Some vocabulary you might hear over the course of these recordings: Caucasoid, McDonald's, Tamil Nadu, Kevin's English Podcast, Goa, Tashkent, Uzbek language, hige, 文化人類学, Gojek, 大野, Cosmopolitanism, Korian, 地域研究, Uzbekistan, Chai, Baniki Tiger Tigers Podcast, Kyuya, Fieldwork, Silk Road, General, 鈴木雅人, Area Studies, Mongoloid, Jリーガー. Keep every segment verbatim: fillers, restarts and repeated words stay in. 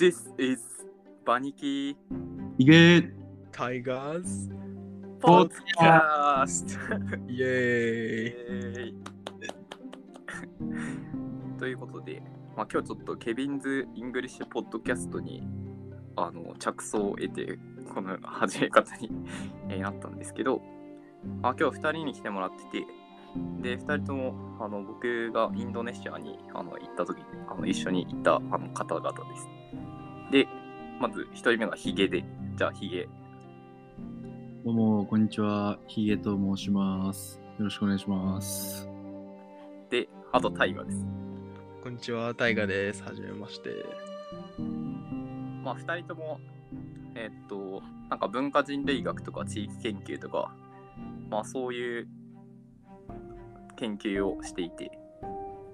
This is Baniki Tiger Tigers Podcast! イエーイということで、まあ、今日ちょっとケビンズ・イングリッシュ・ポッドキャストにあの着想を得て、この始め方になったんですけど、まあ、今日ふたりに来てもらってて、でふたりともあの僕がインドネシアにあの行った時にあの一緒に行ったあの方々です。でまずひとりめがヒゲで、じゃあヒゲ。どうもこんにちは、ヒゲと申します、よろしくお願いします。であとタイガです。こんにちは、タイガです、はじめまして。まあふたりともえー、っとなんか文化人類学とか地域研究とか、まあそういう研究をしていて、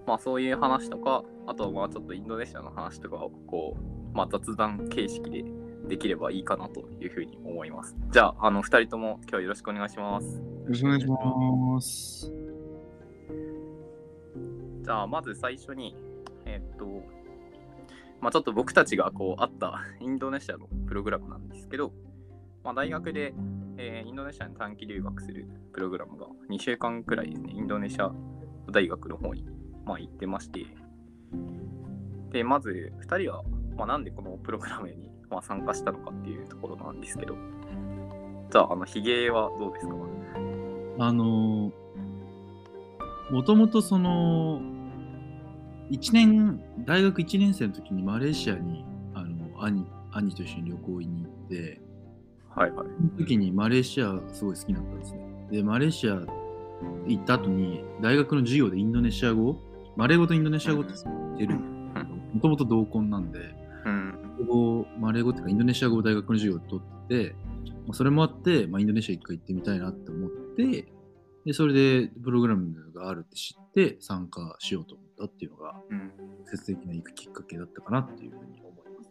まあそういう話とか、あとはまあちょっとインドネシアの話とかをこう、まあ、雑談形式でできればいいかなというふうに思います。じゃあ、あのふたりとも今日よろしくお願いします。よろしくお願いします。じゃあまず最初にえー、っとまあちょっと僕たちがこうあったインドネシアのプログラムなんですけど、まあ、大学で、えー、インドネシアに短期留学するプログラムがにしゅうかんくらいですね、インドネシア大学の方に、まあ、行ってまして、でまずふたりは、まあ、なんでこのプログラムに、まあ、参加したのかっていうところなんですけど、じゃあ、あのヒゲはどうですか？あのもともとそのいちねん大学いちねん生の時にマレーシアにあの 兄, 兄と一緒に旅行に行って、はいはい、その時にマレーシアすごい好きだったんですね。でマレーシア行った後に大学の授業でインドネシア語、マレー語とインドネシア語って言ってる、もともと同梱なんで、うん、マレー語っていうかインドネシア語を大学の授業で取ってて、まあ、それもあって、まあ、インドネシア一回行ってみたいなって思って、でそれでプログラムがあるって知って参加しようと思ったっていうのが直接的な行くきっかけだったかなっていうふうに思いま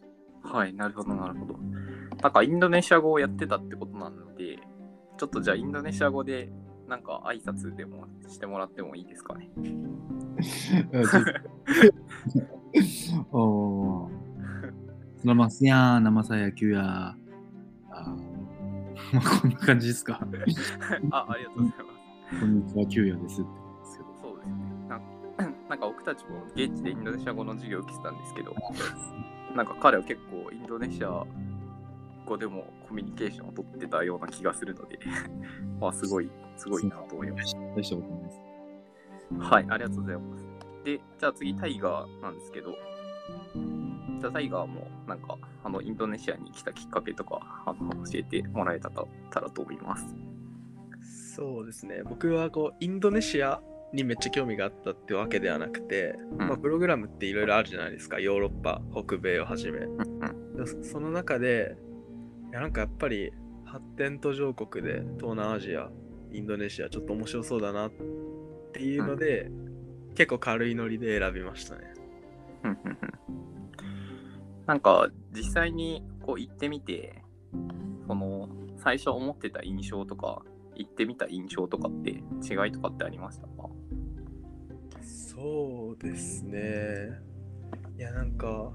す。はい、なるほどなるほど。なんかインドネシア語をやってたってことなので、ちょっとじゃあインドネシア語でなんか挨拶でもしてもらってもいいですかね。おー、Selamat siang, nama saya Kyuya。こんな感じですか。あ、ありがとうございます。こんにちは、Kyuyaです。そうですね。なんか、なんか僕たちも現地でインドネシア語の授業を受けてたんですけど、なんか彼は結構インドネシア語でもコミュニケーションを取ってたような気がするので、まあ、すごいすごいなと思いました。大したことないです。はい、ありがとうございます。で、じゃあ次タイガーなんですけど、じゃあタイガーもなんかあのインドネシアに来たきっかけとかあの教えてもらえたらと思います。そうですね。僕はこうインドネシアにめっちゃ興味があったってわけではなくて、うん、まあ、プログラムっていろいろあるじゃないですか。ヨーロッパ、北米をはじめ、うんうん、その中でなんかやっぱり発展途上国で東南アジア、インドネシアちょっと面白そうだなっていうので、うん、結構軽いノリで選びましたね。なんか実際にこう行ってみて、その最初思ってた印象とか行ってみた印象とかって違いとかってありましたか？そうですね。いやなんか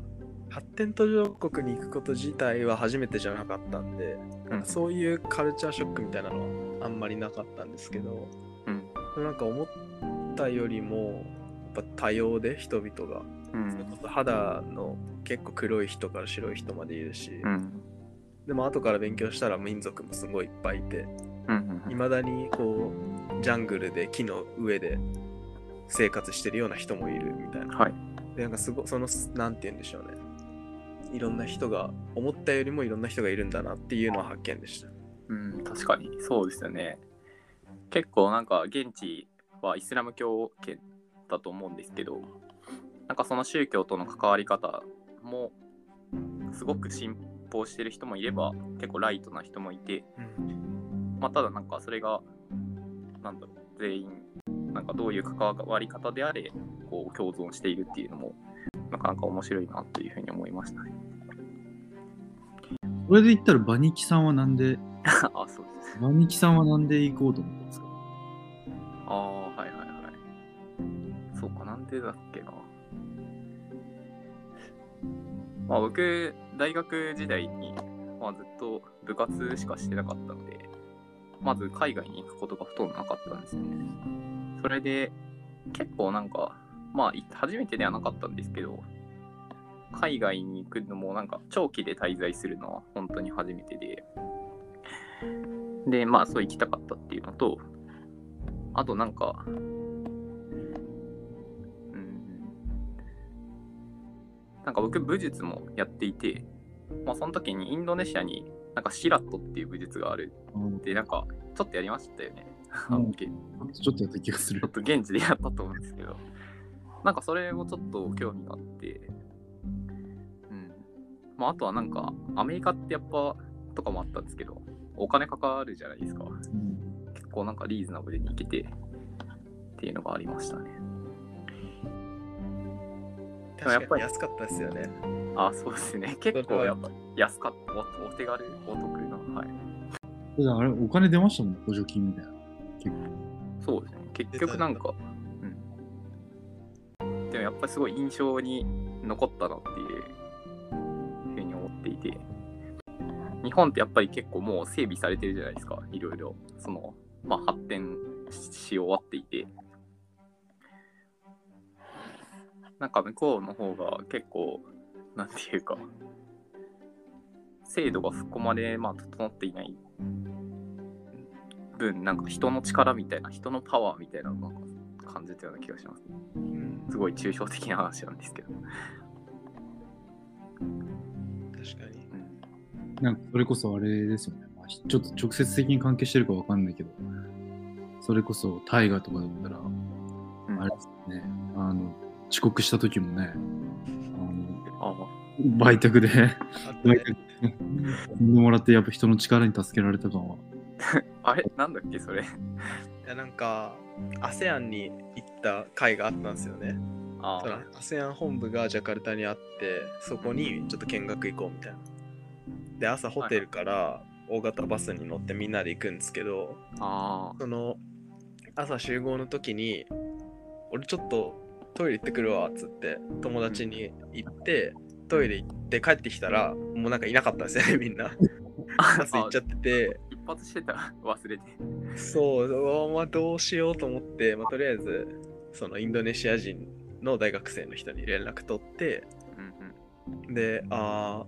発展途上国に行くこと自体は初めてじゃなかったんで、なんかそういうカルチャーショックみたいなのはあんまりなかったんですけど、うん、なんか思ったよりもやっぱ多様で人々が、うん、それこそ肌の結構黒い人から白い人までいるし、うん、でも後から勉強したら民族もすごいいっぱいいて、いま、うん、だにこうジャングルで木の上で生活してるような人もいるみたいな、はい、でなんかすごそのなんて言うんでしょうね、いろんな人が思ったよりもいろんな人がいるんだなっていうのは発見でした。うん、確かにそうですよね。結構なんか現地はイスラム教圏だと思うんですけど、なんかその宗教との関わり方もすごく信奉してる人もいれば結構ライトな人もいて、うん、まあただなんかそれがなんだろう、全員なんかどういう関わり方であれこう共存しているっていうのもなかなか面白いなというふうに思いましたね。それで言ったらバニキさんはなんであ、そうです。バニキさんはなんで行こうと思ったんですか？ああ、はいはいはい。そうか、なんでだっけな。まあ、僕大学時代に、まあ、ずっと部活しかしてなかったので、まず海外に行くことがほとんどなかったんですよね。それで結構なんか、まあ初めてではなかったんですけど、海外に行くのもなんか長期で滞在するのは本当に初めてで、でまあそう行きたかったっていうのと、あとなんか、うん、なんか僕武術もやっていて、まあその時にインドネシアになんかシラットっていう武術があるって、なんかちょっとやりましたよね。うん、ちょっとやった気がする。ちょっと現地でやったと思うんですけど、なんかそれもちょっと興味があって、うん。まああとはなんかアメリカってやっぱとかもあったんですけど、お金かかるじゃないですか。うん、結構なんかリーズナブルに行けてっていうのがありましたね。でもやっぱり安かったですよね。あ、そうですね。結構やっぱ安かった。お手軽、お得な。はい。あれお金出ましたもん、補助金みたいな。結構そうですね。結局なんか、うん。でもやっぱりすごい印象に残ったなっていうふうに思っていて、日本ってやっぱり結構もう整備されてるじゃないですか。いろいろそのまあ発展し終わっていて、なんか向こうの方が結構なんていうか。制度がそこまで、まあ、整っていない分、なんか人の力みたいな、人のパワーみたいなのを感じたような気がします、ね、うん、すごい抽象的な話なんですけど。確かに、うん、なんかそれこそあれですよね、まあ、ちょっと直接的に関係してるかわかんないけど、それこそ大河とかだったら、うん、あれですね、あの遅刻した時もね、あのあ売却でもらって、やっぱ人の力に助けられた感はあれなんだっけそれ。いやなんか アセアン に行った会があったんですよね。ああ、 アセアン 本部がジャカルタにあって、そこにちょっと見学行こうみたいな。で朝ホテルから大型バスに乗ってみんなで行くんですけど、あ、その朝集合の時に俺ちょっとトイレ行ってくるわっつって友達に行って、うん、トイレ行って帰ってきたらもうなんかいなかったですよね、みんな。バス行っちゃってて、一発してた、忘れて。そう、まあどうしようと思って、まあ、とりあえずそのインドネシア人の大学生の人に連絡取って、うんうん、で、あ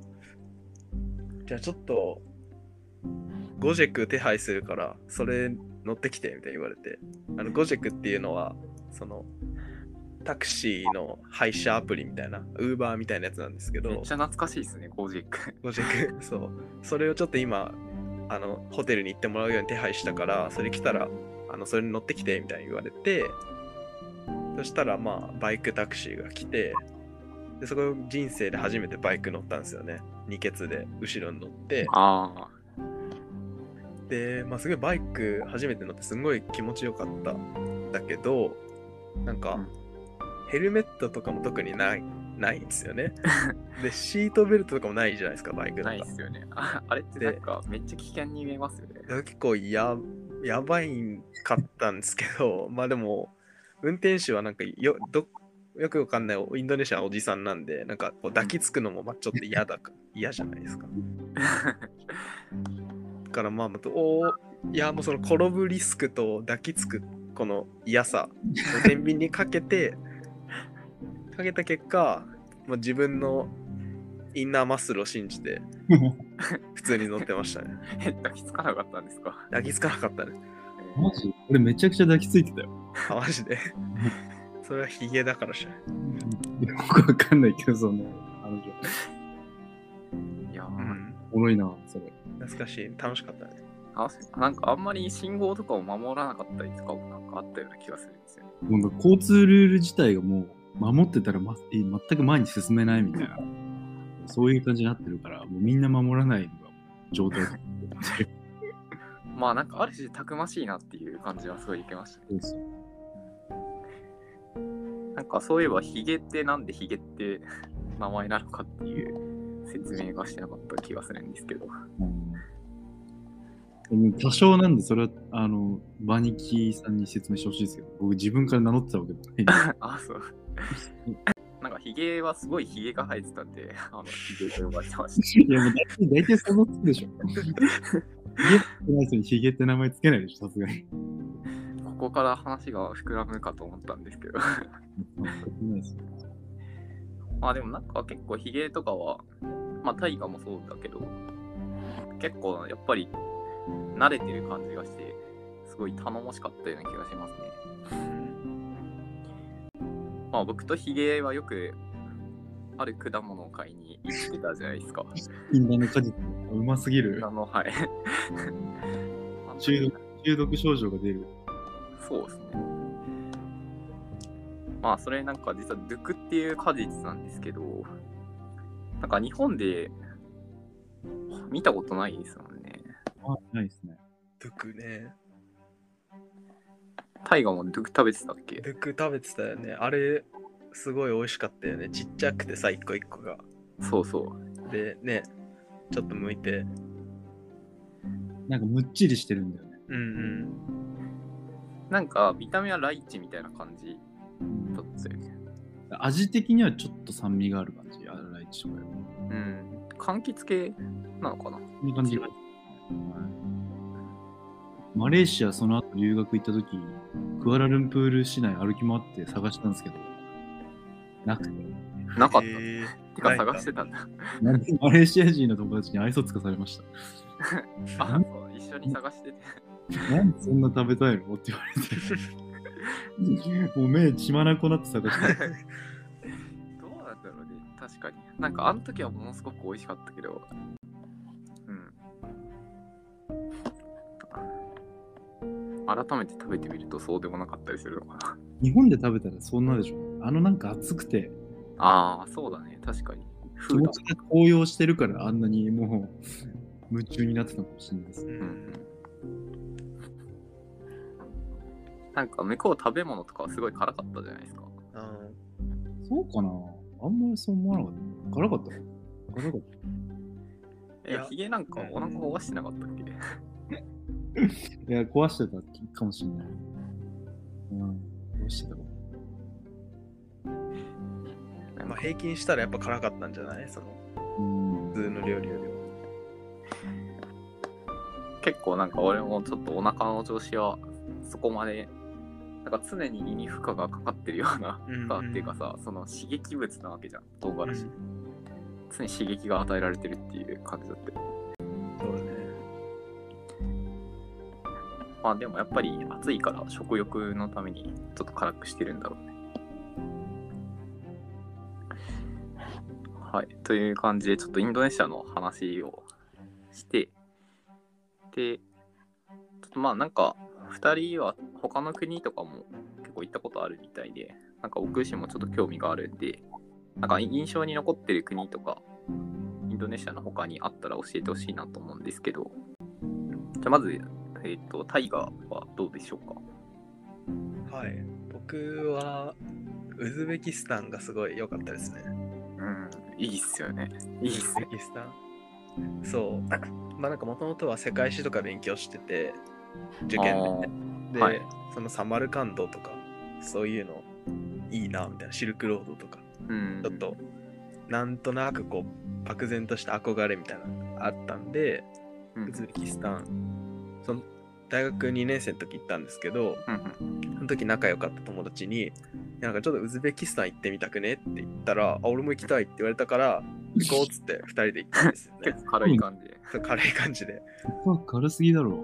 じゃあちょっとGojek手配するからそれ乗ってきてみたいに言われて、あのGojekっていうのはそのタクシーの配車アプリみたいな、ウーバーみたいなやつなんですけど、めっちゃ懐かしいですね、Gojek。Gojek、そう。それをちょっと今あのホテルに行ってもらうように手配したから、それ来たらあのそれに乗ってきてみたいに言われて、そしたらまあバイクタクシーが来て、でそこ人生で初めてバイク乗ったんですよね。二ケツで後ろに乗って、あでまあすごいバイク初めて乗ってすごい気持ちよかったんだけど、なんか。うん、ヘルメットとかも特にないないんですよね。でシートベルトとかもないじゃないですか、バイクとか。ないですよね。あれってなんかめっちゃ危険に見えますよね。結構 や, やばいかったんですけど、まあでも運転手はなんか よ, どよくわかんないインドネシアのおじさんなんで、なんかこう抱きつくのもまあちょっと嫌だ嫌じゃないですか。だからまあまたおいやもうその転ぶリスクと抱きつくこの嫌さ、天秤にかけて。かけた結果、まあ、自分のインナーマッスルを信じて普通に乗ってましたね。抱きつかなかったんですか？抱きつかなかったね。マジ？俺めちゃくちゃ抱きついてたよ。あ、マジで？それはヒゲだからしない。よくわかんないけど、そのあのいやー、うん、おもろいなそれ。懐かしい、楽しかったね。あ、なんかあんまり信号とかを守らなかったりとかもなんかあったような気がするんですよね。もう交通ルール自体がもう守ってたら、ま、全く前に進めないみたいな、そういう感じになってるから、もうみんな守らないのが状態だと思ってまあなんかある種たくましいなっていう感じはすごい受けました、ね、なんかそういえばヒゲってなんでヒゲって名前なのかっていう説明がしてなかった気がするんですけど、うん、多少なんでそれはあのバニキさんに説明してほしいですけど、僕自分から名乗ってたわけじゃないんであそうなんかヒゲはすごいヒゲが生えてたんで、あのヒゲと呼ばれてました。いやもう大体そのつくでしょ。ヒゲって名前つけないでしょ、さすがに。ここから話が膨らむかと思ったんですけど。まあでもなんか結構ヒゲとかは、まあ大河もそうだけど、結構やっぱり慣れてる感じがして、すごい頼もしかったような気がしますね。まあ、僕とヒゲはよくある果物を買いに行ってたじゃないですか。インドの果実うますぎる。あのはい中毒。中毒症状が出る。そうですね。まあそれなんか実はドゥクっていう果実なんですけど、なんか日本で見たことないですもんね。あ、ないですね。ドゥクね。タイガーもドゥク食べてたっけ？ドゥク食べてたよね。あれすごい美味しかったよね。ちっちゃくてさ、一個一個が。そうそう。でね、ちょっと剥いて、なんかむっちりしてるんだよね。うんうん。なんか見た目はライチみたいな感じだったよね。味的にはちょっと酸味がある感じ。あるライチとかよ。うん。柑橘系なのかな？いい感じ。マレーシアその後留学行った時、クアラルンプール市内歩き回って探したんですけど、なくて、なかった。てか探してたんだ。なんでマレーシア人の友達に愛想つかされました。あ、そう一緒に探してて。なんでそんな食べたいのって言われて、もう目血まなこなって探した。どうなんだろうね。確かに。なんかあの時はものすごく美味しかったけど。改めて食べてみるとそうでもなかったりするのかな。日本で食べたらそんなでしょ。あのなんか熱くて。ああ、そうだね。確かに。気持ちが高揚してるからあんなにもう夢中になってたかもしれないですね。うん、なんか向こう食べ物とかはすごい辛かったじゃないですか。うん、そうかな。あんまりそう思わなかった。辛かった。辛かった。いや、ヒゲなんかお腹壊してなかったっけ？いや壊してたかもしれない。うん、壊してたかも。まあ、平均したらやっぱ辛かったんじゃない？その普通の料理よりは。結構なんか俺もちょっとお腹の調子はそこまでなんか常に胃に負荷がかかってるような、うんうん、負荷っていうかさ、その刺激物なわけじゃん。唐辛子、うん、常に刺激が与えられてるっていう感じだった。そうね。まあでもやっぱり暑いから食欲のためにちょっと辛くしてるんだろうね。はい、という感じでちょっとインドネシアの話をして、で、ちょっとまあなんかふたりは他の国とかも結構行ったことあるみたいで、なんか僕自身もちょっと興味があるんで、なんか印象に残ってる国とかインドネシアの他にあったら教えてほしいなと思うんですけど、じゃあまずえーと、タイガーはどうでしょうか？はい、僕はウズベキスタンがすごい良かったですね。うん、いいっすよね。いいっすね。ウズベキスタン。そう、まあなんかもともとは世界史とか勉強してて、受験で、で、はい、そのサマルカンドとかそういうのいいなみたいな、シルクロードとか、うん、ちょっとなんとなくこう漠然とした憧れみたいなのあったんで、うん、ウズベキスタン。その大学にねん生の時行ったんですけど、うんうん、その時仲良かった友達になんかちょっとウズベキスタン行ってみたくねって言ったら、あ俺も行きたいって言われたから行こうっつってふたりで行ったんですよね。結構軽い感じで、そう軽い感じで、軽すぎだろ。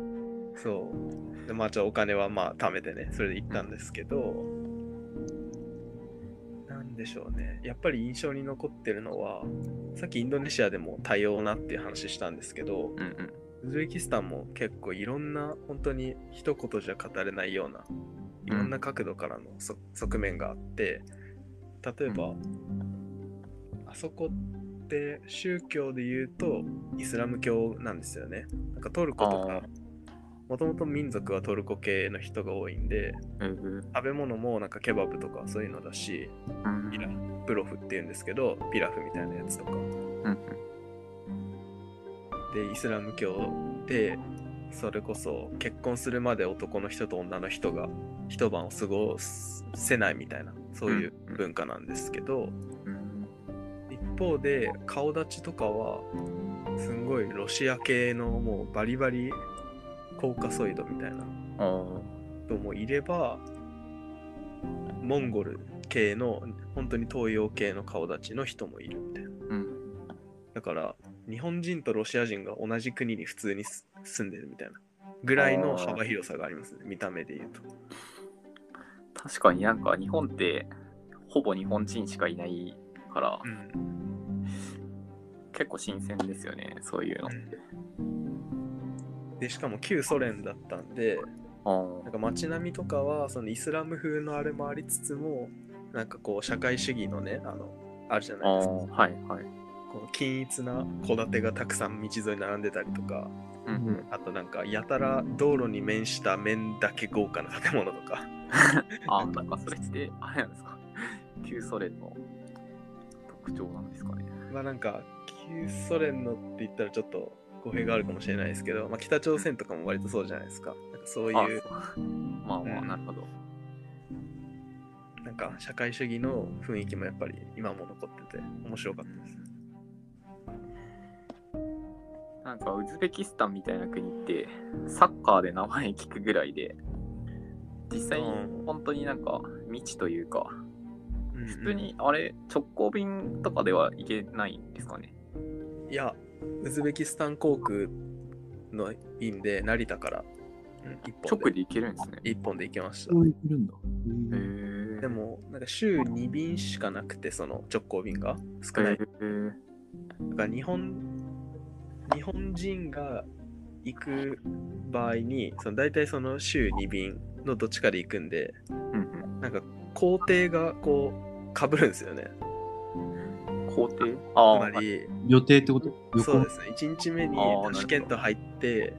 そうでまあちょっとお金はまあ貯めてね、それで行ったんですけど、なんでしょうね、やっぱり印象に残ってるのは、さっきインドネシアでも多様なっていう話したんですけど、うんうん、ウズベキスタンも結構いろんな本当に一言じゃ語れないようないろんな角度からの、うん、側面があって、例えば、うん、あそこって宗教で言うとイスラム教なんですよね。なんかトルコとかもともと民族はトルコ系の人が多いんで、うん、食べ物もなんかケバブとかそういうのだし、うん、ピラプロフっていうんですけどピラフみたいなやつとか、うんでイスラム教でそれこそ結婚するまで男の人と女の人が一晩を過ごせないみたいな、そういう文化なんですけど、うん、一方で顔立ちとかはすんごいロシア系のもうバリバリコーカソイドみたいな人もいれば、モンゴル系の本当に東洋系の顔立ちの人もいるみたいな、うん、だから日本人とロシア人が同じ国に普通に住んでるみたいなぐらいの幅広さがありますね、見た目で言うと。確かになんか日本ってほぼ日本人しかいないから、うん、結構新鮮ですよね、そういうのって、うん、でしかも旧ソ連だったんで、なんか街並みとかはそのイスラム風のあれもありつつも、なんかこう社会主義のね、あのあるじゃないですか、はいはい、こう均一な戸建てがたくさん道沿いに並んでたりとか、うんうん、あとなんかやたら道路に面した面だけ豪華な建物とかあ、なんかそれってあれなんですか、旧ソ連の特徴なんですかね。まあなんか旧ソ連のって言ったらちょっと語弊があるかもしれないですけど、まあ、北朝鮮とかも割とそうじゃないですか。なんかそういう、まあまあなるほど、うん、なんか社会主義の雰囲気もやっぱり今も残ってて面白かったです。なんかウズベキスタンみたいな国ってサッカーで名前聞くぐらいで、実際に本当になんか未知というか、うん、普通にあれ直行便とかでは行けないんですかね。いやウズベキスタン航空の便で成田からいっぽんで直で行けるんですね。いっぽんで行けました。行けるんだ。へえ。でもなんか週に便しかなくて、その直行便が少ない。だから日本日本人が行く場合にその大体その週に便のどっちかで行くんで、うんうん、なんか工程がこう被るんですよね。工程？ああ、予定ってこと？そうですね。いちにちめにタシケント入って、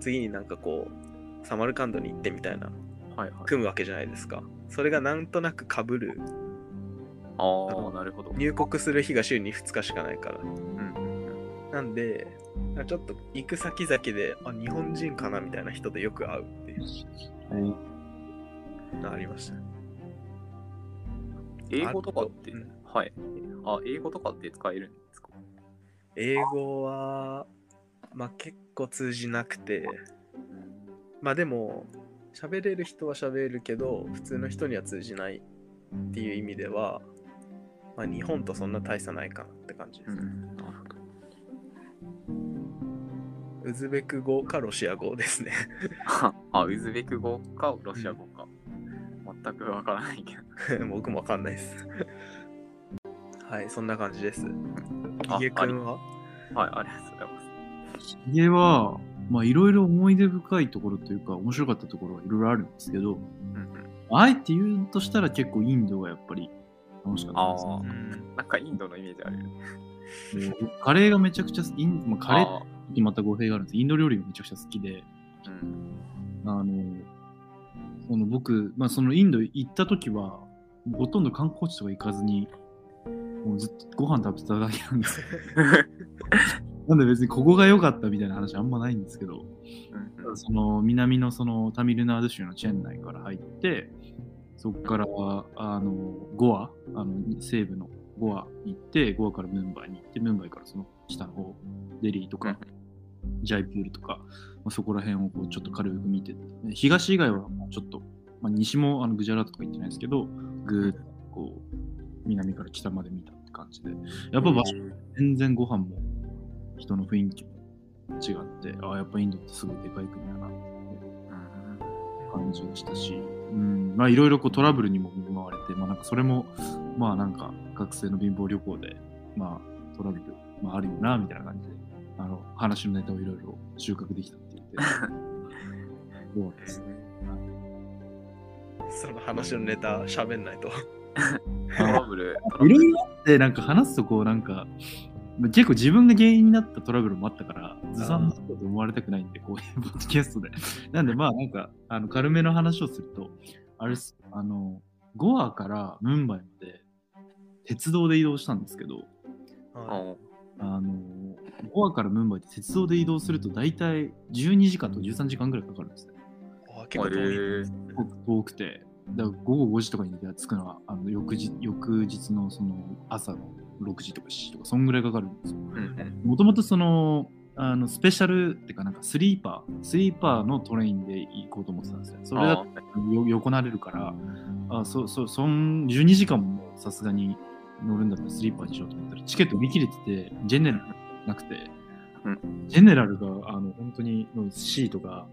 次になんかこうサマルカンドに行ってみたいな、はいはい、組むわけじゃないですか。それがなんとなく被る。ああ、なるほど。入国する日が週にふつかしかないから。うん、なんで、ちょっと行く先々で、あ、日本人かなみたいな人とよく会うっていう。はい。ありました。英語とかって、うん、はい。あ、英語とかって使えるんですか？英語は、まあ、結構通じなくて、まあでも喋れる人は喋るけど普通の人には通じないっていう意味では、まあ、日本とそんな大差ないかなって感じですね、うん、ウズベク語かロシア語ですねあ、ウズベク語かロシア語か、うん、全くわからないけど僕もわかんないですはい、そんな感じです。ヒゲくんは？はい、ありがとうございます。ヒゲは、まあいろいろ思い出深いところというか、面白かったところがいろいろあるんですけど、うんうん、あえて言うとしたら結構インドがやっぱり楽しかったです、ね。ああ、なんかインドのイメージあるよね。カレーがめちゃくちゃ好き、まあ、カレーってまた語弊があるんですけど、インド料理がめちゃくちゃ好きで、うん、あの、その僕、まあそのインド行った時は、ほとんど観光地とか行かずに、もうずっとご飯食べてただけなんですよなんで別にここが良かったみたいな話あんまないんですけど、うんうん、その南のそのタミルナード州のチェンナイから入って、そこからあのゴア、あの西部のゴアに行って、ゴアからムンバイに行って、ムンバイからその下の方デリーとか、うん、ジャイプールとか、まあ、そこら辺をこうちょっと軽く見て、東以外はちょっと、まあ、西もあのグジャラートとか行ってないですけど、ぐーっとこう南から北まで見たって感じで、やっぱ場所、全然ご飯も人の雰囲気も違って、ああやっぱインドってすごいでかい国だなって感じをしたし、うん、まあいろいろこうトラブルにも見舞われて、まあなんかそれもまあなんか学生の貧乏旅行でまあトラブル、まあ、あるよなみたいな感じで、あの話のネタをいろいろ収穫できたって言ってどうですね。その話のネタ喋んないとトラブルいろいろあって、なんか話すとこうなんか結構自分が原因になったトラブルもあったから、ずさんなこと思われたくないんで、こういうポッドキャストでなんでまあなんかあの軽めの話をすると、あれす、あのゴアからムンバイまで鉄道で移動したんですけど、あのゴアからムンバイって鉄道で移動すると大体じゅうにじかんとじゅうさんじかんぐらいかかるんですね。あ、結構遠いですね。遠くて、だから午後ごじとかに着くのはあの 翌日、翌日のその朝のろくじとかしちじとかそんぐらいかかるんですよ。もともとそのあのスペシャルってかなんかスリーパースリーパーのトレインで行こうと思ってたんですよ。それだと横なれるから、あそそそんじゅうにじかんもさすがに乗るんだったらスリーパーにしようと思ったらチケット売り切れててジェネラルなくて、うん、ジェネラルがあの本当にもうシートが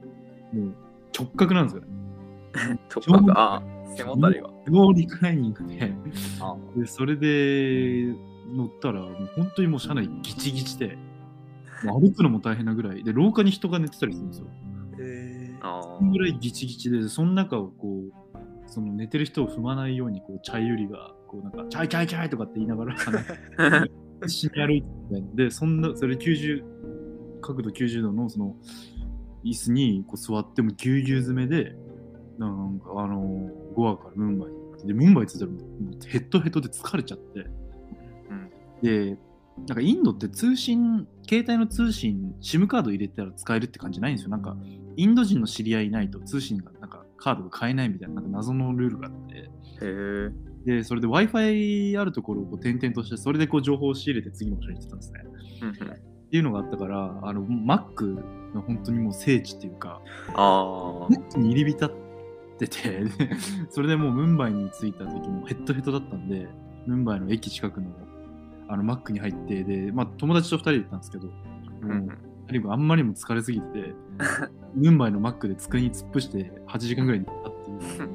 もう直角なんですよね。直角、ああ背もたれがノーリクライニングで、あでそれで乗ったらもう本当にもう車内ギチギチで。歩くのも大変なぐらいで廊下に人が寝てたりするんですよ。へえ。そのぐらいギチギチで、その中をこうその寝てる人を踏まないようにこうチャイユリがこうなんかチャイチャイチャイとかって言いながら死に歩いてたんで、そんなそれきゅうじゅうかくどきゅうじゅうどのその椅子にこう座ってもぎゅうぎゅう詰めでなんかあのゴアからムンバイに行って、でムンバイついたらもうヘッドヘッドで疲れちゃって、うん、で。なんかインドって通信携帯の通信 SIM カード入れたら使えるって感じないんですよ。なんかインド人の知り合いいないと通信がなんかカードが買えないみたい な, なんか謎のルールがあって、へでそれで Wi-Fi あるところをこう転々として、それでこう情報を仕入れて次の場所に行ってたんですねっていうのがあったから、あの Mac の本当にもう聖地っていうか、あに入り浸っててそれでもうムンバイに着いた時もヘッドヘッドだったんで、ムンバイの駅近くのあのマックに入ってで、まあ、友達とふたりで行ったんですけど、うん、もうあんまりも疲れすぎてムンバイのマックで机に突っ伏してはちじかんぐらい寝たっていう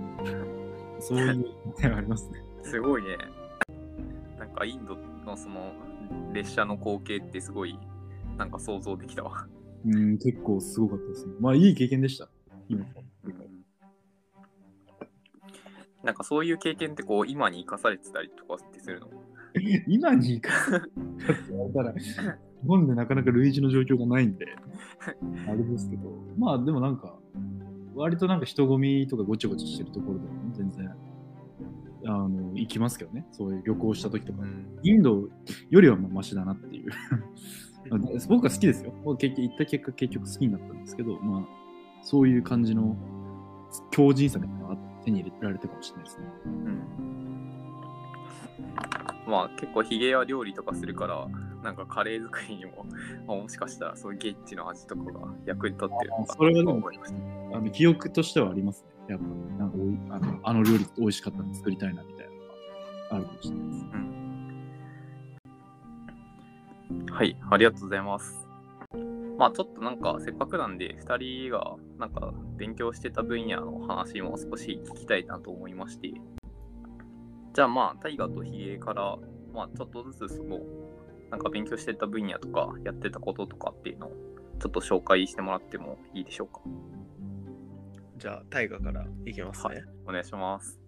そういう点ありますね。すごいね。なんかインドのその列車の光景ってすごいなんか想像できたわ。うん結構すごかったですね。まあいい経験でした今、うん、なんかそういう経験ってこう今に生かされてたりとかってするの？今に行か日本でなかなか類似の状況がないんであれですけど、まあでもなんか割となんか人混みとかごちゃごちゃしてるところでも全然あの行きますけどね。そういう旅行した時とか、うん、インドよりはまあマシだなっていう僕は好きですよ。行った結果結局好きになったんですけど、まあそういう感じの強靭さみたいなのが手に入れられたかもしれないですね、うん。まあ結構ヒゲや料理とかするから、なんかカレー作りにも、まあ、もしかしたらそういう現地の味とかが役に立ってるのかなと思いました。あの記憶としてはありますね。やっぱなんかあの、あの料理美味しかったの作りたいなみたいなのがあるかもしれないです、うん、はい、ありがとうございます。まあちょっとなんかせっかくなんでふたりがなんか勉強してた分野の話も少し聞きたいなと思いまして、じゃあまあタイガーとヒゲから、まあ、ちょっとずつそのなんか勉強してた分野とかやってたこととかっていうのをちょっと紹介してもらってもいいでしょうか。じゃあタイガーからいきますね、はい、お願いします。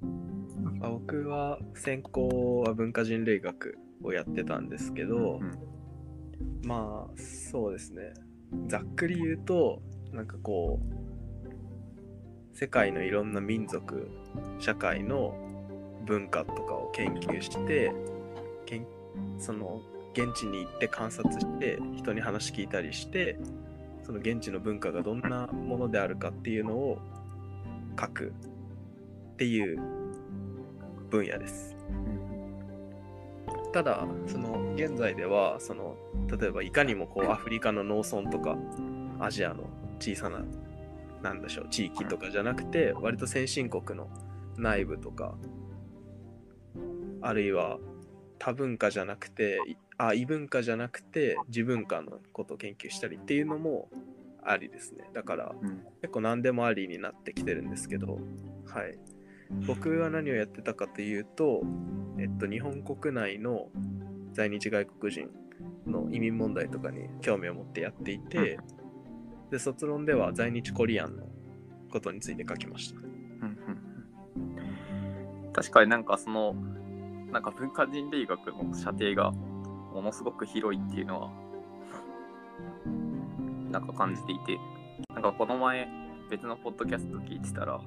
まあ、僕は専攻は文化人類学をやってたんですけど、うんうん、まあそうですね、ざっくり言うとなんかこう世界のいろんな民族社会の文化とかを研究して、その現地に行って観察して人に話聞いたりして、その現地の文化がどんなものであるかっていうのを書くっていう分野です。ただその現在ではその例えばいかにもこうアフリカの農村とかアジアの小さななんでしょう地域とかじゃなくて、割と先進国の内部とか。あるいは多文化じゃなくて、あ、異文化じゃなくて自文化のことを研究したりっていうのもありですね。だから、うん、結構何でもありになってきてるんですけど、はい。僕は何をやってたかというと、えっと、日本国内の在日外国人の移民問題とかに興味を持ってやっていて、で卒論では在日コリアンのことについて書きました。うんうん、確かになんかそのなんか文化人類学の射程がものすごく広いっていうのはなんか感じていて、なんかこの前別のポッドキャスト聞いてたら、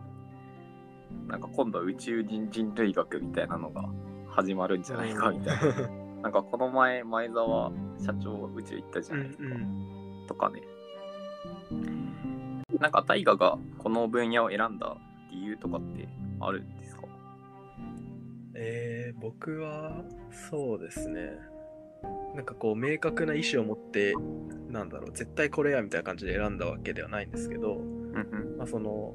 なんか今度は宇宙人人類学みたいなのが始まるんじゃないかみたいななんかこの前前澤社長宇宙行ったじゃないですか、うんうん、とかね、なんか大我がこの分野を選んだ理由とかってあるんですか？えー、僕はそうですね、なんかこう明確な意思を持ってなんだろう絶対これやみたいな感じで選んだわけではないんですけど、うんうん、まあその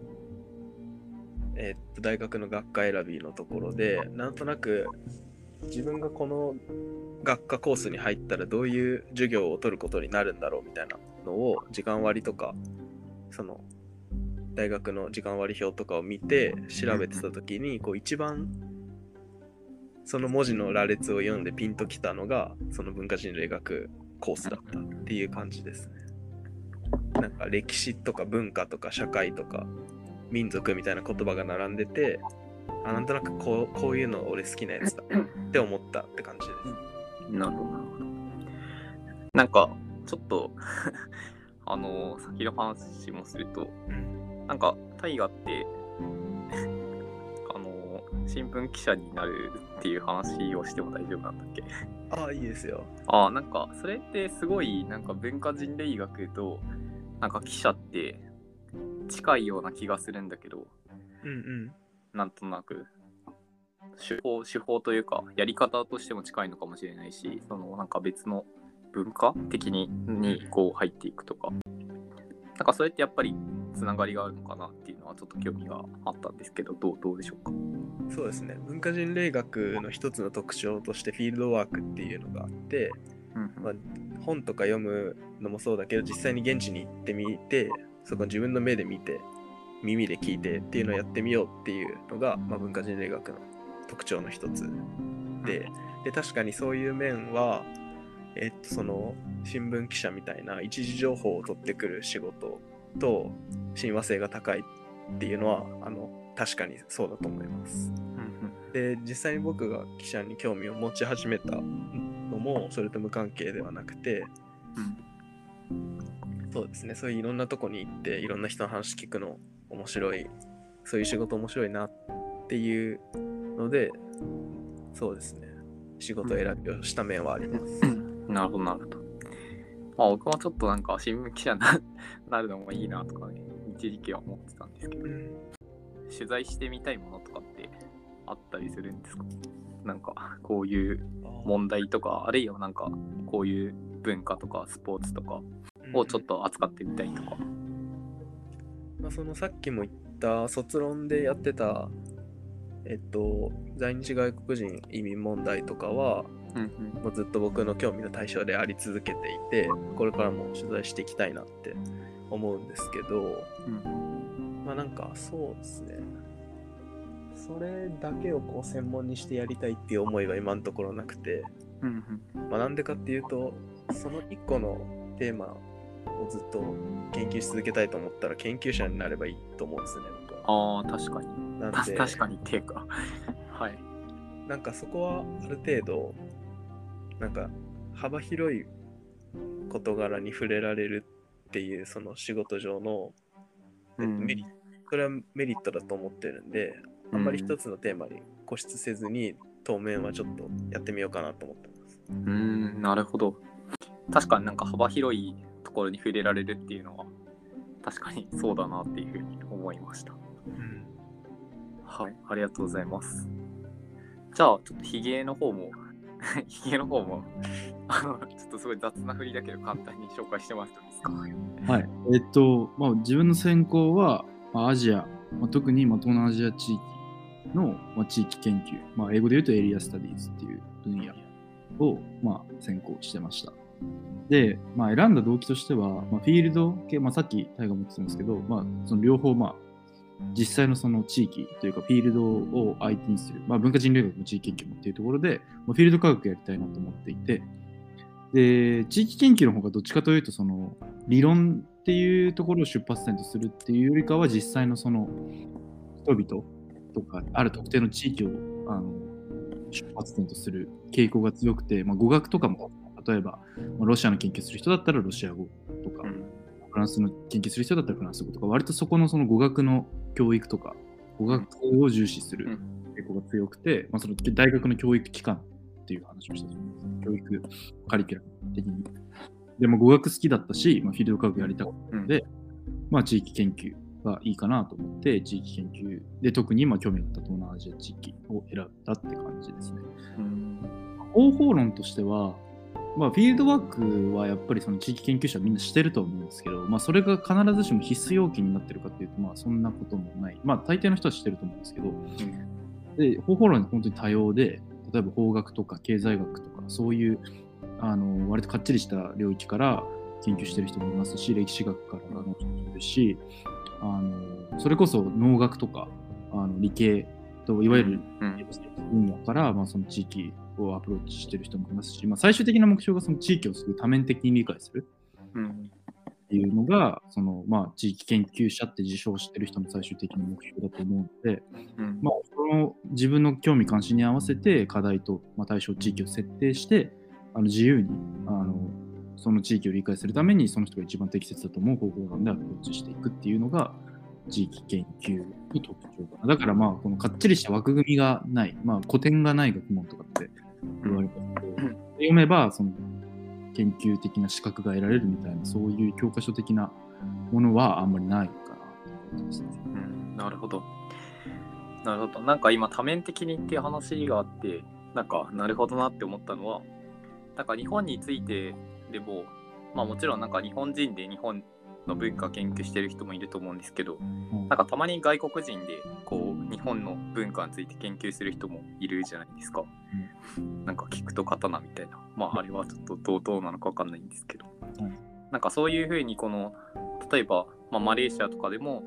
えー、っと大学の学科選びのところでなんとなく自分がこの学科コースに入ったらどういう授業を取ることになるんだろうみたいなのを時間割とかその大学の時間割表とかを見て調べてた時にこう一番その文字の羅列を読んでピンときたのがその文化人類学コースだったっていう感じですね。なんか歴史とか文化とか社会とか民族みたいな言葉が並んでて、あ、なんとなくこう、こういうの俺好きなやつだって思ったって感じです。なるほど。なんかちょっとあの先の話もすると、うん、なんか大我ってあの新聞記者になるっていう話をしても大丈夫なんだっけ？ああ、いいですよ。ああ、なんかそれってすごいなんか文化人類学となんか記者って近いような気がするんだけど、うんうん、なんとなく手法、手法というかやり方としても近いのかもしれないし、そのなんか別の文化的に、にこう入っていくとか、なんかそれってやっぱりつながりがあるのかなっていうのはちょっと興味があったんですけど、どう、どうでしょうか？そうですね、文化人類学の一つの特徴としてフィールドワークっていうのがあって、うんうん、まあ、本とか読むのもそうだけど実際に現地に行ってみてそこ自分の目で見て耳で聞いてっていうのをやってみようっていうのが、まあ、文化人類学の特徴の一つで、で確かにそういう面は、えっと、その新聞記者みたいな一時情報を取ってくる仕事と親和性が高いっていうのはあの確かにそうだと思います、うんうん、で実際に僕が記者に興味を持ち始めたのもそれと無関係ではなくて、うん、そうですね、そういういろんなとこに行っていろんな人の話聞くの面白い、そういう仕事面白いなっていうので、そうですね、仕事選びをした面はあります、うん、なるほどなるほど。まあ僕もちょっとなんか新聞記者になるのもいいなとかね一時期は思ってたんですけど、うん、取材してみたいものとかってあったりするんですか？なんかこういう問題とか、あるいはなんかこういう文化とかスポーツとかをちょっと扱ってみたいとか、まあ、そのさっきも言った卒論でやってた、えっと、在日外国人移民問題とかは、うんうん、もうずっと僕の興味の対象であり続けていて、これからも取材していきたいなって思うんですけど、うん、まあなんかそうですね、それだけをこう専門にしてやりたいっていう思いは今のところなくて、うんうん、まあなんでかっていうとそのいっこのテーマをずっと研究し続けたいと思ったら研究者になればいいと思うんですね。ああ、確かに。なんで確かにっていうかはい。なんかそこはある程度なんか幅広い事柄に触れられるっていうその仕事上の、うん、メリット、それはメリットだと思ってるんで、あんまり一つのテーマに固執せずに当面はちょっとやってみようかなと思ってます。うーん、なるほど。確かになんか幅広いところに触れられるっていうのは確かにそうだなっていうふうに思いました、うん、はい、ありがとうございます。じゃあちょっとヒゲの方もヒゲの方もあのちょっとすごい雑な振りだけど簡単に紹介してもらっていいですか？はい、えっと、まあ、自分の専攻は、まあ、アジア、まあ、特に東南アジア地域の、まあ、地域研究、まあ、英語で言うとエリアスタディーズっていう分野を、まあ、専攻してました。で、まあ、選んだ動機としては、まあ、フィールド系、まあ、さっき大我も言ってたんですけど、まあ、その両方、まあ、実際のその地域というかフィールドを相手にする、まあ、文化人類学の地域研究もっていうところで、まあ、フィールド科学やりたいなと思っていて、で地域研究の方がどっちかというとその理論っていうところを出発点とするっていうよりかは実際のその人々とかある特定の地域をあの出発点とする傾向が強くて、まあ、語学とかも例えばロシアの研究する人だったらロシア語とか、うん、フランスの研究する人だったらフランス語とか、割とそこのその語学の教育とか語学を重視する傾向が強くて、まあ、その大学の教育機関っていう話をしたと思うんです。教育カリキュラム的にでも語学好きだったし、まあ、フィールド科学やりたかったので、うんまあ、地域研究がいいかなと思って地域研究で特に今興味があった東南アジア地域を選んだって感じですね、うん、方法論としては、まあ、フィールドワークはやっぱりその地域研究者みんなしてると思うんですけど、まあ、それが必ずしも必須要件になってるかっていうと、まあ、そんなこともない、まあ、大抵の人はしてると思うんですけど、うん、で方法論は本当に多様で例えば法学とか経済学とかそういうあの割とかっちりした領域から研究してる人もいますし歴史学からの人もいるしあのそれこそ農学とかあの理系といわゆる分野から、まあ、その地域をアプローチしてる人もいますし、まあ、最終的な目標がその地域をすごい多面的に理解するっていうのがその、まあ、地域研究者って自称してる人の最終的な目標だと思うので、まあ、その自分の興味関心に合わせて課題と、まあ、対象地域を設定してあの自由にあのその地域を理解するためにその人が一番適切だと思う方法論でアプローチしていくっていうのが地域研究の特徴かな。だからまあこのかっちりした枠組みがない、まあ、古典がない学問とかって言われてますけど、うん、読めばその研究的な資格が得られるみたいなそういう教科書的なものはあんまりないかなと思いますね。うん、なるほど。なるほど。なんか今多面的にっていう話があってなんかなるほどなって思ったのはなんか日本についてでも、まあ、もちろんなんか日本人で日本の文化研究してる人もいると思うんですけど、うん、なんかたまに外国人でこう日本の文化について研究する人もいるじゃないですか、うん、なんか聞くと刀みたいな、まあ、あれはちょっとどう、どうなのか分かんないんですけど、うん、なんかそういうふうにこの例えば、まあ、マレーシアとかでも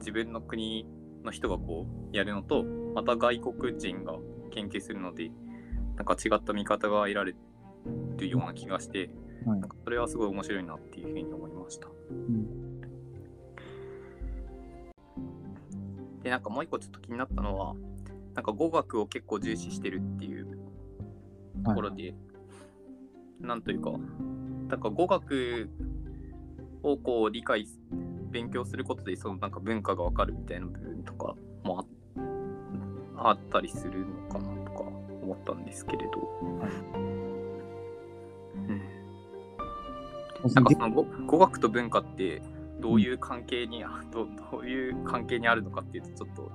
自分の国の人がこうやるのとまた外国人が研究するのでなんか違った見方が得られるような気がしてなんかそれはすごい面白いなっていうふうに思いました、うん、でなんかもう一個ちょっと気になったのはなんか語学を結構重視してるっていうところで、はい、なんというかなんか語学をこう理解勉強することでそのなんか文化が分かるみたいな部分とかも あ, あったりするのかなとか思ったんですけれど、はいなんかその語学と文化ってどういう関係に、うん、ど, どういう関係にあるのかっていうとちょっと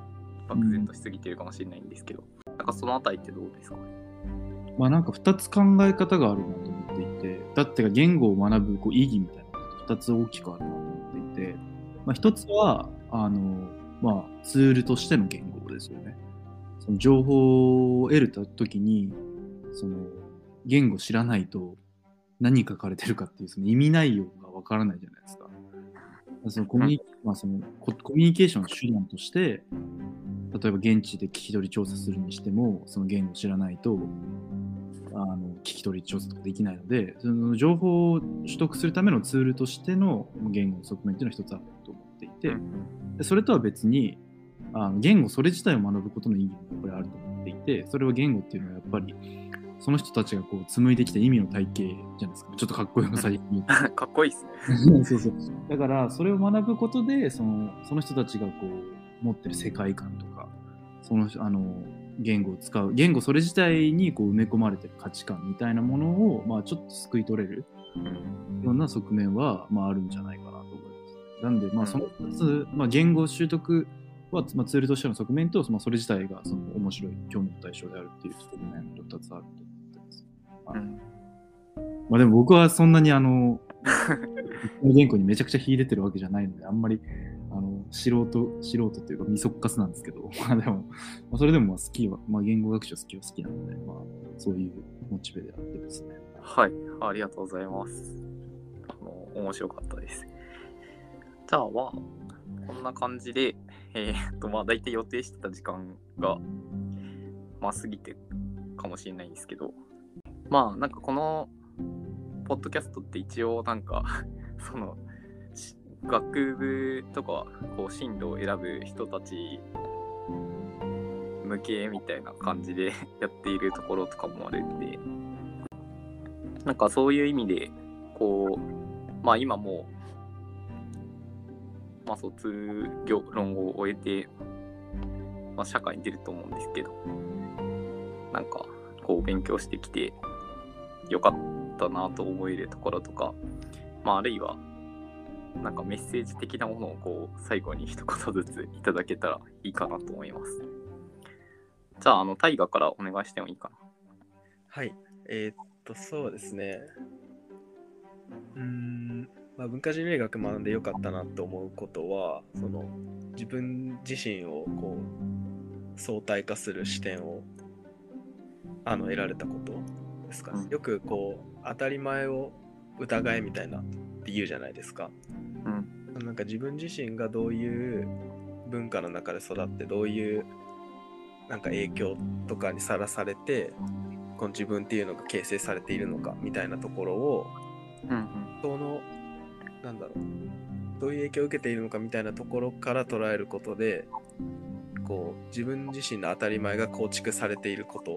漠然としすぎてるかもしれないんですけど、うん、なんかそのあたりってどうですかね。まあなんかふたつ考え方があるなと思っていてだってが言語を学ぶこう意義みたいなふたつ大きくあるなと思っていて、まあ、ひとつはあの、まあ、ツールとしての言語ですよね。その情報を得るときにその言語知らないと何書かれてるかっていうその意味内容がわからないじゃないですか。そのコミュニ、まあ、そのコミュニケーションの手段として例えば現地で聞き取り調査するにしてもその言語を知らないとあの聞き取り調査とかできないのでその情報を取得するためのツールとしての言語の側面っていうのは一つあると思っていてでそれとは別にあの言語それ自体を学ぶことの意義もやっぱりあると思っていてそれは言語っていうのはやっぱりその人たちがこう紡いできた意味の体系じゃないですか。ちょっとかっこいいの最近かっこいいですねそうそうだからそれを学ぶことでその、その人たちがこう持ってる世界観とかそのあの言語を使う言語それ自体にこう埋め込まれてる価値観みたいなものを、まあ、ちょっと救い取れるような側面は、まあ、あるんじゃないかなと思います。なんで、まあ、そのふたつ、まあ、言語習得はまあ、ツールとしての側面と、まあ、それ自体がその面白い興味の対象であるっていう側面がふたつあると思ってます。うんまあ、でも僕はそんなにあの言語にめちゃくちゃ秀でてるわけじゃないのであんまりあの素人素人というか未速活なんですけど、まあ、でも、まあ、それでもまあ好きは、まあ、言語学習好きは好きなので、まあ、そういうモチベであってですね。はいありがとうございます。あの面白かったです。じゃあはこんな感じで。えー、っとまあ大体予定してた時間がまあ過ぎてるかもしれないんですけどまあなんかこのポッドキャストって一応なんかその学部とかこう進路を選ぶ人たち向けみたいな感じでやっているところとかもあるんでなんかそういう意味でこうまあ今もうまあ、卒業論を終えて、まあ、社会に出ると思うんですけどなんかこう勉強してきてよかったなと思えるところとか、まあ、あるいはなんかメッセージ的なものをこう最後に一言ずついただけたらいいかなと思います。じゃあ、あの大河からお願いしてもいいかな。はい、えー、っとそうですね。うーん、まあ、文化人類学学んでよかったなと思うことは、その自分自身をこう相対化する視点をあの得られたことですかね。よくこう当たり前を疑えみたいなって言うじゃないですか。うん、なんか自分自身がどういう文化の中で育って、どういうなんか影響とかにさらされて、この自分っていうのが形成されているのかみたいなところを、うんうん、そのなんだろう、どういう影響を受けているのかみたいなところから捉えることで、こう自分自身の当たり前が構築されていること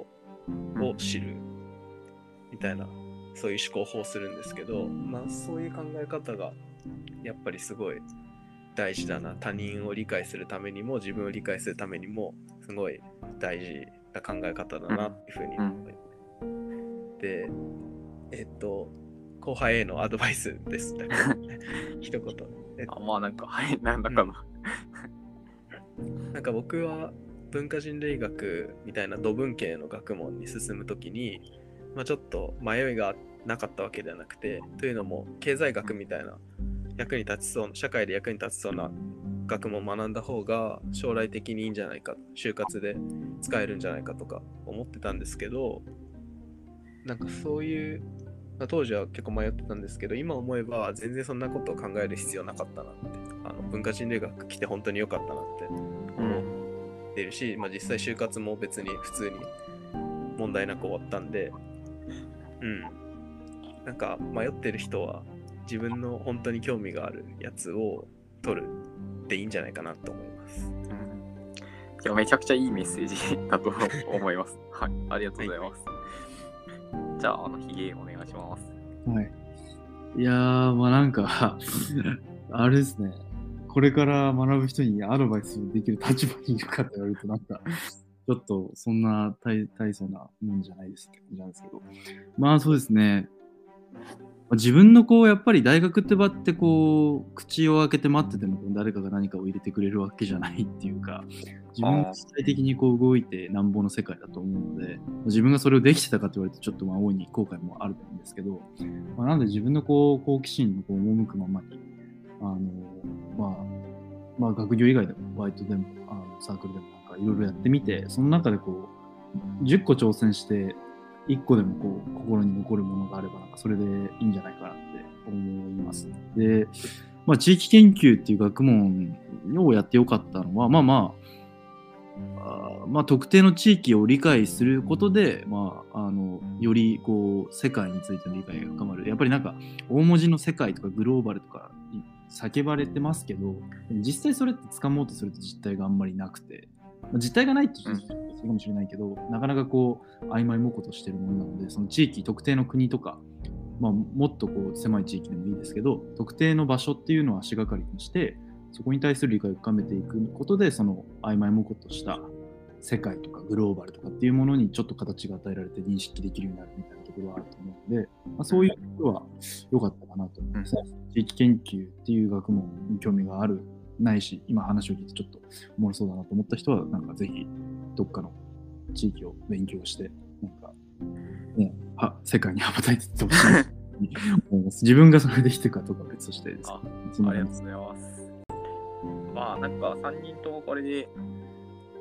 を知るみたいな、そういう思考法をするんですけど、まあ、そういう考え方がやっぱりすごい大事だな。他人を理解するためにも自分を理解するためにもすごい大事な考え方だなっていうふうに思います。で、えっと後輩へのアドバイスです。一言。えっと、あ、まあなんか、はい、なんだかな。うん、なんか僕は文化人類学みたいな土文系の学問に進むときに、まあ、ちょっと迷いがなかったわけではなくて、というのも経済学みたいな役に立ちそうな、社会で役に立ちそうな学問を学んだ方が将来的にいいんじゃないか、就活で使えるんじゃないかとか思ってたんですけど、なんかそういう、まあ、当時は結構迷ってたんですけど、今思えば全然そんなことを考える必要なかったなって、あの文化人類学来て本当に良かったなって思ってるし、うん、まあ、実際就活も別に普通に問題なく終わったんで、うん、なんか迷ってる人は自分の本当に興味があるやつを取るっていいんじゃないかなと思います。うん、いや、めちゃくちゃいいメッセージだと思います。はい、ありがとうございます。はい、じゃあ、あのヒゲお願いします。はい。いやー、まあなんかあれですね。これから学ぶ人にアドバイスできる立場にいるかと言われるとなんか。ちょっとそんな 大, 大層なもんじゃないですけど、まあそうですね、自分のこうやっぱり大学って場ってこう口を開けて待ってても誰かが何かを入れてくれるわけじゃないっていうか、自分が主体的にこう動いてなんぼの世界だと思うので、自分がそれをできてたかと言われるとちょっとまあ大いに後悔もあるんですけど、まあ、なので自分のこう好奇心のこう赴くままに、あのまあまあ学業以外でもバイトでもあのサークルでもいろいろやってみて、その中でこうじゅっこ挑戦していっこでもこう心に残るものがあればなんかそれでいいんじゃないかなって思います。で、まあ、地域研究っていう学問をやってよかったのは、まあまあ、あまあ特定の地域を理解することで、まあ、あのよりこう世界についての理解が深まる。やっぱりなんか大文字の世界とかグローバルとか叫ばれてますけど、実際それって掴もうとすると実態があんまりなくて、実態がないっていうかもしれないけど、うん、なかなかこう曖昧模糊としてるものなので、その地域、特定の国とか、まあ、もっとこう狭い地域でもいいですけど、特定の場所っていうのを足がかりにして、そこに対する理解を深めていくことで、その曖昧模糊とした世界とかグローバルとかっていうものにちょっと形が与えられて認識できるようになるみたいなところはあると思うので、まあ、そういうところは良かったかなと思います。うん、地域研究っていう学問に興味があるないし、今話を聞いてちょっとおもろそうだなと思った人はなんかぜひどっかの地域を勉強してなんか、ね、は世界に羽ばたいていってほしいと思います。自分がそれできてるかどうか別としてです。あ、ありがとうございます。まあなんかさんにんともこれで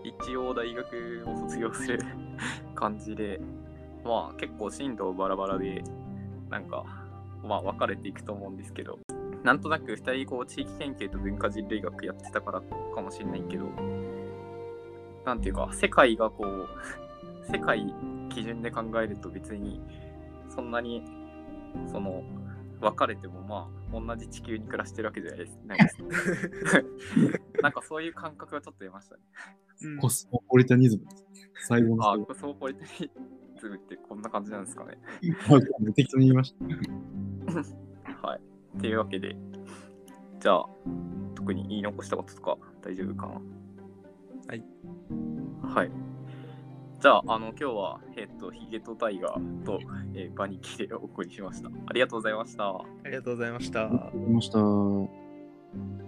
一応大学を卒業する感じで、まあ結構進路バラバラでなんかまあ分かれていくと思うんですけど。なんとなくふたりこう地域研究と文化人類学やってたからかもしれないけど、なんていうか世界がこう世界基準で考えると別にそんなにその分かれてもまあ同じ地球に暮らしてるわけじゃないです。なんかそういう感覚がちょっと出ましたね。コスモポリタニズムです。最後の。あ、コスモポリタニズムってこんな感じなんですかね。適当に言いました。はい。というわけで、じゃあ特に言い残したこととか大丈夫かな。はいはい。じじゃあ、あの今日は、えっと、ヒゲとタイガーと、えー、バニキでお送りしました。ありがとうございました。ありがとうございました。ありがとうございました。